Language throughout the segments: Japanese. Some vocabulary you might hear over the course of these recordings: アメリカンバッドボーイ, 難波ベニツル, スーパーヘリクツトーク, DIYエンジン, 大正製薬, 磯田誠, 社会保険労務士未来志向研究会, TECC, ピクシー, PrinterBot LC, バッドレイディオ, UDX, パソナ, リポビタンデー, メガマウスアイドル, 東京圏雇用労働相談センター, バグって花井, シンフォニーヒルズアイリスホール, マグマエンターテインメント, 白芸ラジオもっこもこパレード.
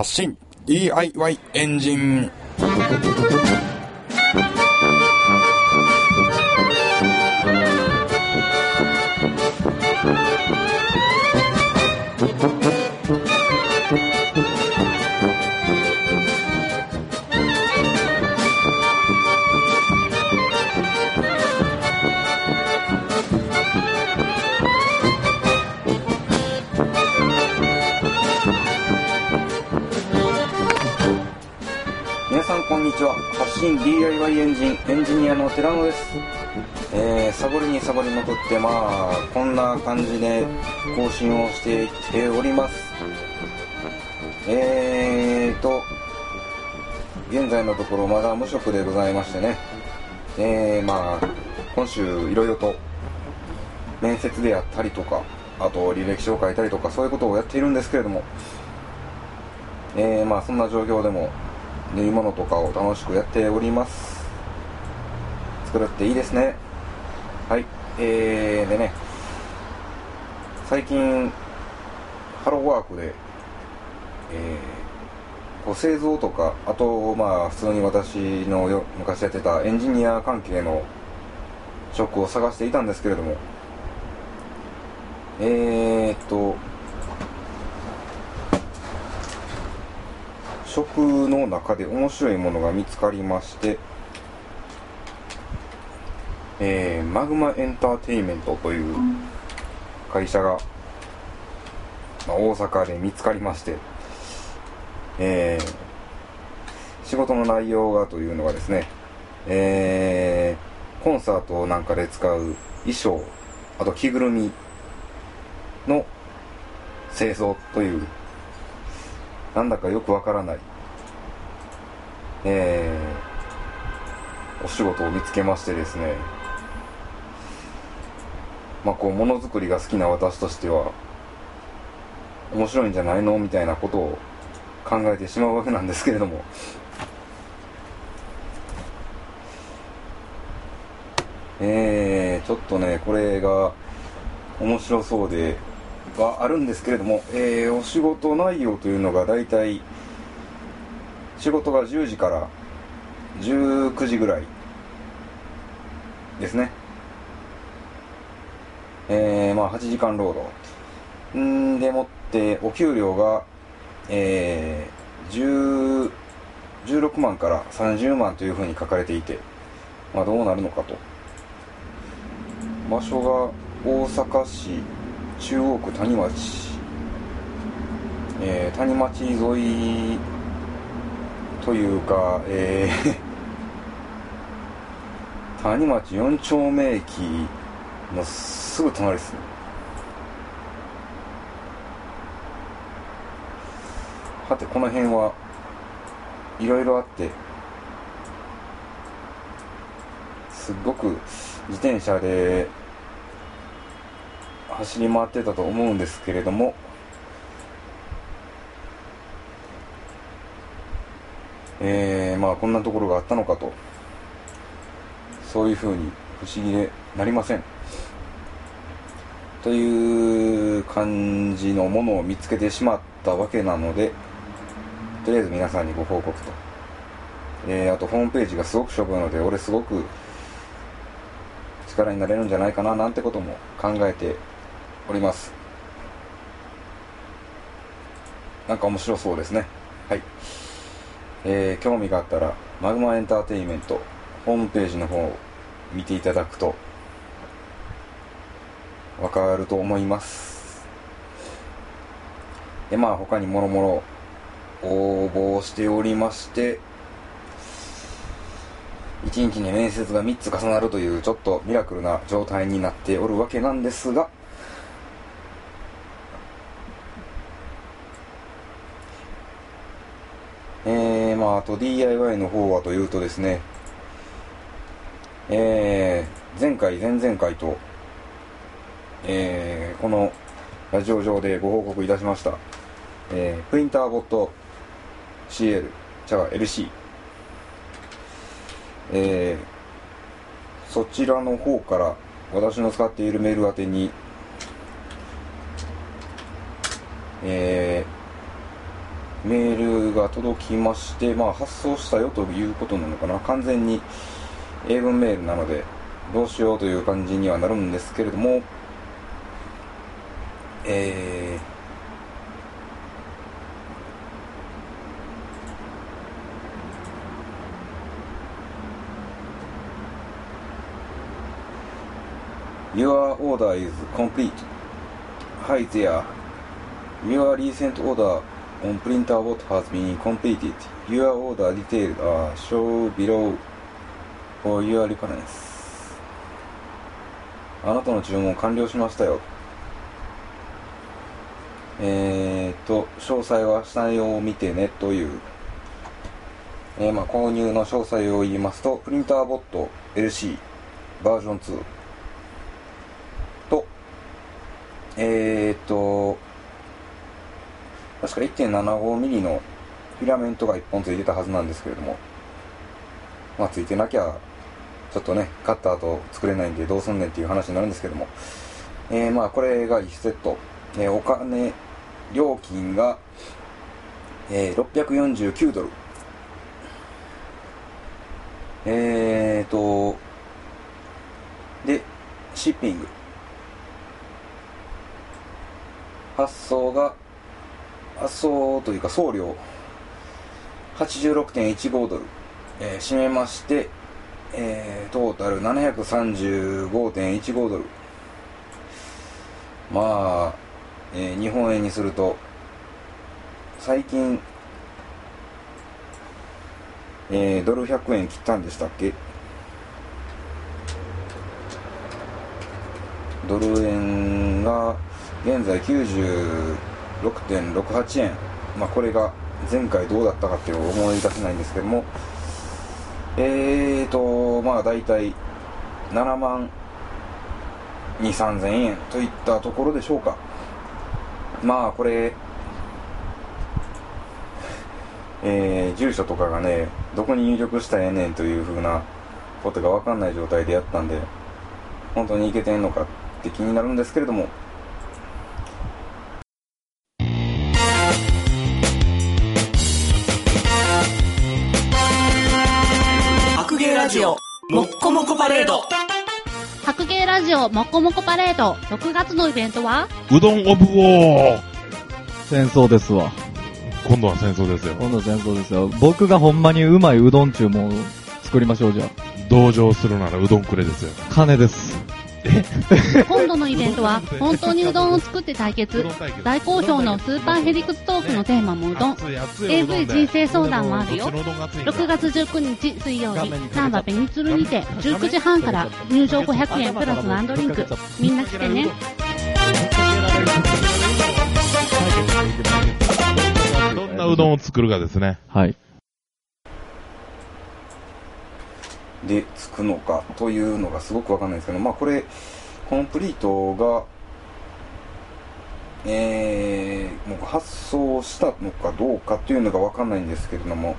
発信 DIY エンジン。こんにちは。発信 DIY エンジニアの寺野です。サボりにサボりまくってこんな感じで更新をしてきております。現在のところまだ無職でございましてね。今週いろいろと面接でやったりとか、あと履歴書を書いたりとかそういうことをやっているんですけれども、そんな状況でも縫い物とかを楽しくやっております。作るっていいですね。はい、でね、最近ハローワークで、製造とか、あと普通に私の昔やってたエンジニア関係の職を探していたんですけれども、職の中で面白いものが見つかりまして、マグマエンターテインメントという会社が、大阪で見つかりまして、仕事の内容がというのがですね、コンサートなんかで使う衣装、あと着ぐるみの製造という、なんだかよくわからない、お仕事を見つけましてですね、ものづくりが好きな私としては面白いんじゃないのみたいなことを考えてしまうわけなんですけれども、ちょっとねこれが面白そうではあるんですけれども、お仕事内容というのがだいたい仕事が10時から19時ぐらいですね。8時間労働でもってお給料が、16万から30万というふうに書かれていて、どうなるのかと。場所が大阪市中央区谷町、谷町沿いというか、谷町4丁目駅のすぐ隣ですね。はて、この辺はいろいろあって、すっごく自転車で走り回ってたと思うんですけれども、こんなところがあったのかと、そういうふうに不思議でなりませんという感じのものを見つけてしまったわけなので、とりあえず皆さんにご報告と、あとホームページがすごくしょぼいので、俺すごく力になれるんじゃないかななんてことも考えております。なんか面白そうですね。はい、興味があったらマグマエンターテインメントホームページの方を見ていただくとわかると思います。で、他にもろもろ応募しておりまして、1日に面接が3つ重なるというちょっとミラクルな状態になっておるわけなんですが、あと DIY の方はというとですね、前回前々回と、このラジオ上でご報告いたしました、PrinterBot CL じゃあ LC、そちらの方から私の使っているメール宛てに、メールが届きまして、発送したよということなのかな。完全に英文メールなのでどうしようという感じにはなるんですけれども、Your order is complete. Hi there. Your recent order on PrinterBot has been completed. Your order details are shown below for your reference. あなたの注文完了しましたよ。詳細は下を見てねという、購入の詳細を言いますと、PrinterBot LC バージョン2。確か 1.75 ミリのフィラメントが1本ついてたはずなんですけれども、ついてなきゃちょっとね、カッターと作れないんでどうすんねんっていう話になるんですけども、これが1セット、お金料金が、649ドル、でシッピング発送というか送料 86.15 ドル、締めまして、トータル 735.15 ドル。日本円にすると最近、ドル100円切ったんでしたっけ？ドル円が現在 96.68 円、これが前回どうだったかって思い出せないんですけども、だいたい7万2、3千円といったところでしょうか。これ、住所とかがね、どこに入力したらええねんというふうなことが分かんない状態でやったんで、本当にいけてんのかって気になるんですけれども、もっこもこパレード。白芸ラジオもっこもこパレード、6月のイベントはうどんオブウォー。戦争ですわ。今度は戦争ですよ。僕がほんまにうまいうどんちゅうもん作りましょう。じゃあ同情するならうどんくれですよ。金です。今度のイベントは本当にうどんを作って対決。大好評のスーパーヘリクツトークのテーマもうどん、 AV 人生相談もあるよ。6月19日水曜日、難波ベニツルにて19時半から、入場500円プラスワンドリンク。みんな来てね。どんなうどんを作るかですね。はいでつくのかというのがすごくわかんないんですけど、これコンプリートが、もう発送したのかどうかというのがわかんないんですけれども、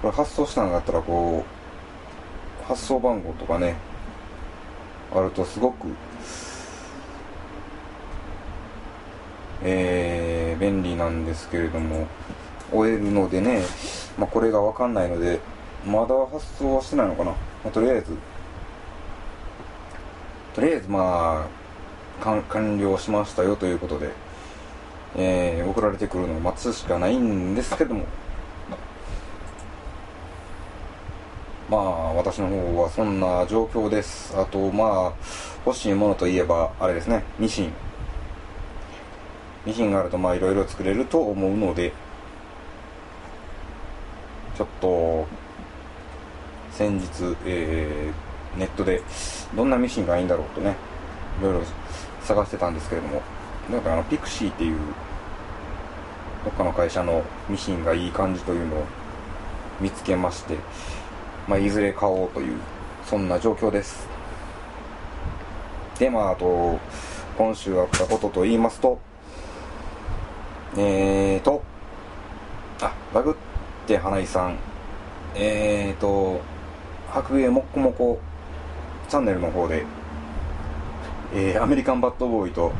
これ発送したのだったらこう発送番号とかねあるとすごく、便利なんですけれども、終えるのでね、これがわかんないのでまだ発送はしてないのかな。とりあえず完了しましたよということで、送られてくるのを待つしかないんですけども、私の方はそんな状況です。あと欲しいものといえばあれですね、ミシンがあるといろいろ作れると思うので、ちょっと先日、ネットでどんなミシンがいいんだろうとね、いろいろ探してたんですけれども、ピクシーっていうどっかの会社のミシンがいい感じというのを見つけまして、いずれ買おうというそんな状況です。であと今週あったことと言いますと、バグって花井さん、白芸もっこもこチャンネルの方で、アメリカンバッドボーイと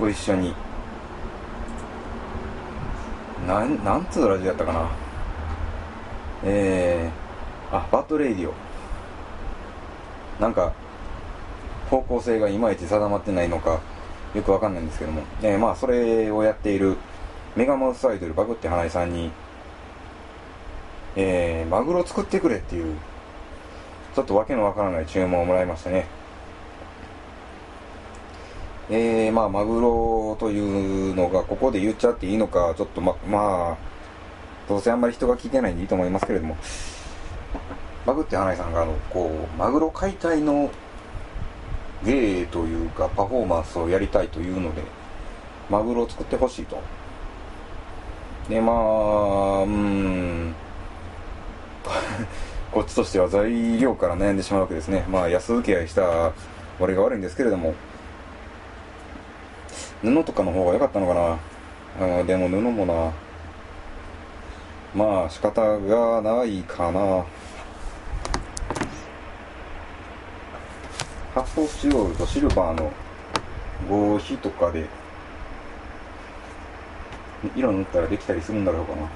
ご一緒に、なんつうラジオやったかな。バッドレイディオ。なんか、方向性がいまいち定まってないのか、よくわかんないんですけども。まあ、それをやっている、メガマウスアイドルバグって花井さんに、マグロ作ってくれっていう、ちょっとわけのわからない注文をもらいましたね。まあマグロというのがここで言っちゃっていいのか、ちょっとまあどうせあんまり人が聞いてないんでいいと思いますけれども、バグって花井さんがこうマグロ解体の芸というかパフォーマンスをやりたいというのでマグロを作ってほしいと。でまあこっちとしては材料から悩んでしまうわけですね。まあ安請け合いした俺が悪いんですけれども、布とかの方が良かったのかな。でも布もな、まあ仕方がないかな。発泡スチロールとシルバーの合皮とかで色塗ったらできたりするんだろうかな。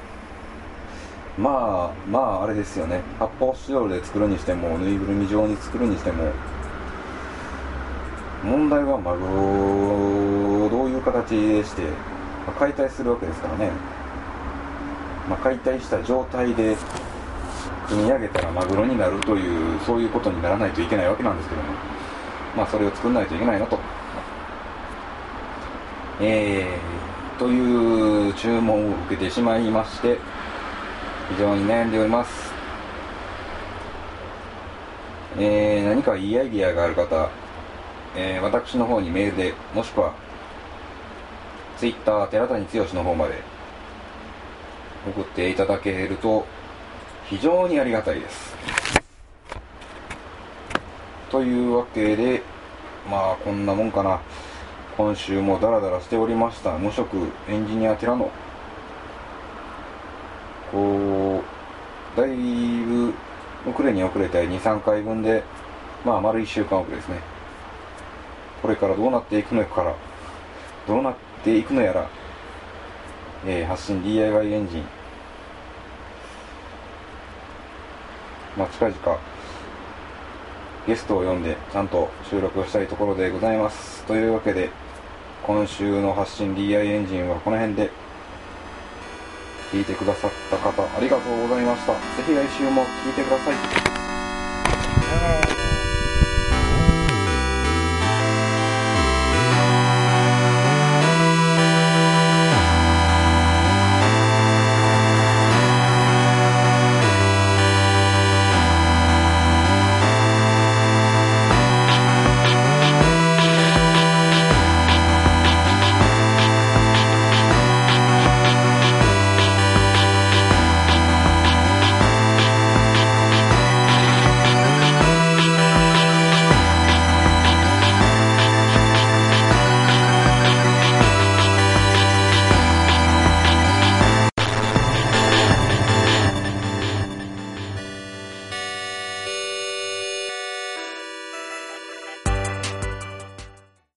まああれですよね。発泡スチロールで作るにしてもぬいぐるみ状に作るにしても、問題はマグロをどういう形でして解体するわけですからね。まあ、解体した状態で組み上げたらマグロになるという、そういうことにならないといけないわけなんですけども、まあそれを作らないといけないなと。という注文を受けてしまいまして、非常に悩んでおります。何かいいアイディアがある方、私の方にメールで、もしくはツイッター寺谷剛の方まで送っていただけると非常にありがたいです。というわけで、まあこんなもんかな。今週もダラダラしておりました。無職エンジニア寺のこうだいぶ遅れに遅れて 2,3 回分で、まあ丸1週間遅れですね。これからどうなっていくのから、どうなっていくのやら、発信 DIY エンジン、まあ、近々ゲストを呼んでちゃんと収録をしたいところでございます。というわけで、今週の発信 DIY エンジンはこの辺で。聞いてくださった方、ありがとうございました。ぜひ来週も聞いてください。